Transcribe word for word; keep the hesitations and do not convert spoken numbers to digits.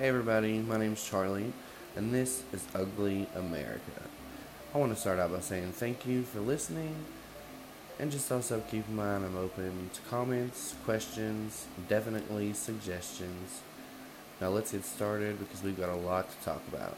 Hey everybody, my name is Charlie, and this is Ugly America. I want to start out by saying thank you for listening, and just also keep in mind I'm open to comments, questions, definitely suggestions. Now let's get started because we've got a lot to talk about.